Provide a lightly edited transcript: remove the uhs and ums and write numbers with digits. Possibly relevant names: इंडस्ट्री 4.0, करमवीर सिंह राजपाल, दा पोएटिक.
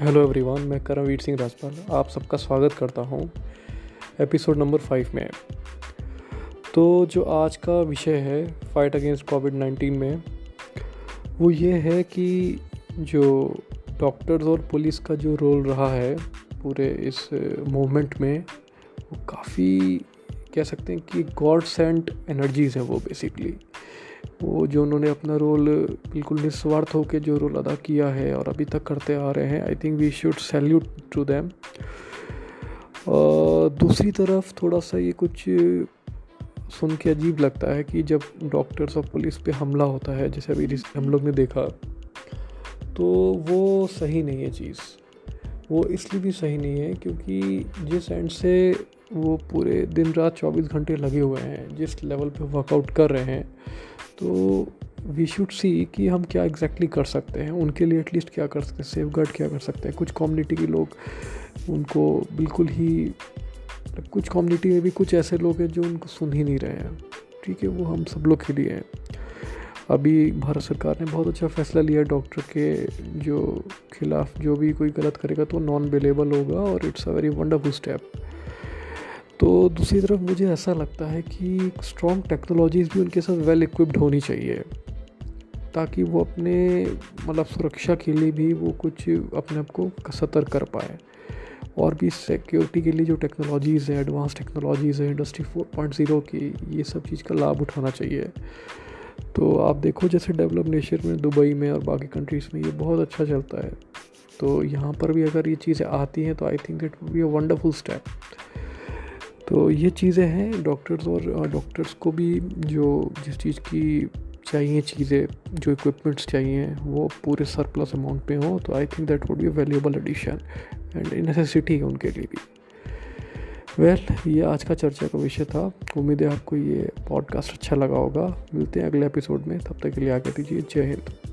Hello everyone, मैं करमवीर सिंह राजपाल आप सबका स्वागत करता हूं एपिसोड नंबर 5 में। तो जो आज का विषय है फाइट अगेंस्ट कोविड-19 में, वो ये है कि जो डॉक्टर्स और पुलिस का जो रोल रहा है पूरे इस मूवमेंट में, वो काफ़ी कह सकते हैं कि गॉड सेंट एनर्जीज़ हैं वो बेसिकली। वो जो उन्होंने अपना रोल बिल्कुल निस्वार्थ होकर जो रोल अदा किया है और अभी तक करते आ रहे हैं, I think we should salute to them. दूसरी तरफ थोड़ा सा ये कुछ सुन के अजीब लगता है कि जब डॉक्टर्स और पुलिस पे हमला होता है, जैसे अभी हम लोग ने देखा, तो वो सही नहीं है चीज़। वो इसलिए भी सही नहीं है क्योंकि जिस एंड से वो पूरे दिन रात 24 घंटे लगे हुए हैं, जिस लेवल पे वर्कआउट कर रहे हैं, तो वी शुड सी कि हम क्या एग्जैक्टली कर सकते हैं उनके लिए, एटलीस्ट क्या कर सकते हैं, सेफ गार्ड क्या कर सकते हैं। कुछ कम्युनिटी के लोग उनको बिल्कुल ही, कुछ कम्युनिटी में भी कुछ ऐसे लोग हैं जो उनको सुन ही नहीं रहे हैं, ठीक है, वो हम सब लोग के लिए हैं। अभी भारत सरकार ने बहुत अच्छा फैसला लिया डॉक्टर के जो खिलाफ, जो भी कोई गलत करेगा तो नॉन बेलेबल होगा, और it's a very wonderful step. तो दूसरी तरफ मुझे ऐसा लगता है कि स्ट्रॉन्ग टेक्नोलॉजीज़ भी उनके साथ वेल इक्विप्ड होनी चाहिए, ताकि वो अपने मतलब सुरक्षा के लिए भी वो कुछ अपने आप को सतर्क कर पाए। और भी सिक्योरिटी के लिए जो टेक्नोलॉजीज़ हैं, एडवांस टेक्नोलॉजीज़ हैं, इंडस्ट्री 4.0 की, ये सब चीज़ का लाभ उठाना चाहिए। तो आप देखो जैसे डेवलप नेशन में, दुबई में और बाकी कंट्रीज़ में ये बहुत अच्छा चलता है, तो यहाँ पर भी अगर ये चीज़ें आती हैं तो I think it would be a wonderful step. तो ये चीज़ें हैं डॉक्टर्स, और डॉक्टर्स को भी जो जिस चीज़ की चाहिए चीज़ें, जो इक्विपमेंट्स चाहिए, वो पूरे सरप्लस अमाउंट पे हो, तो I think that would be a valuable addition and necessity है उनके लिए भी। वेल, ये आज का चर्चा का विषय था। उम्मीद है आपको ये पॉडकास्ट अच्छा लगा होगा। मिलते हैं अगले एपिसोड में, तब तक के लिए आगे दीजिए। जय हिंद।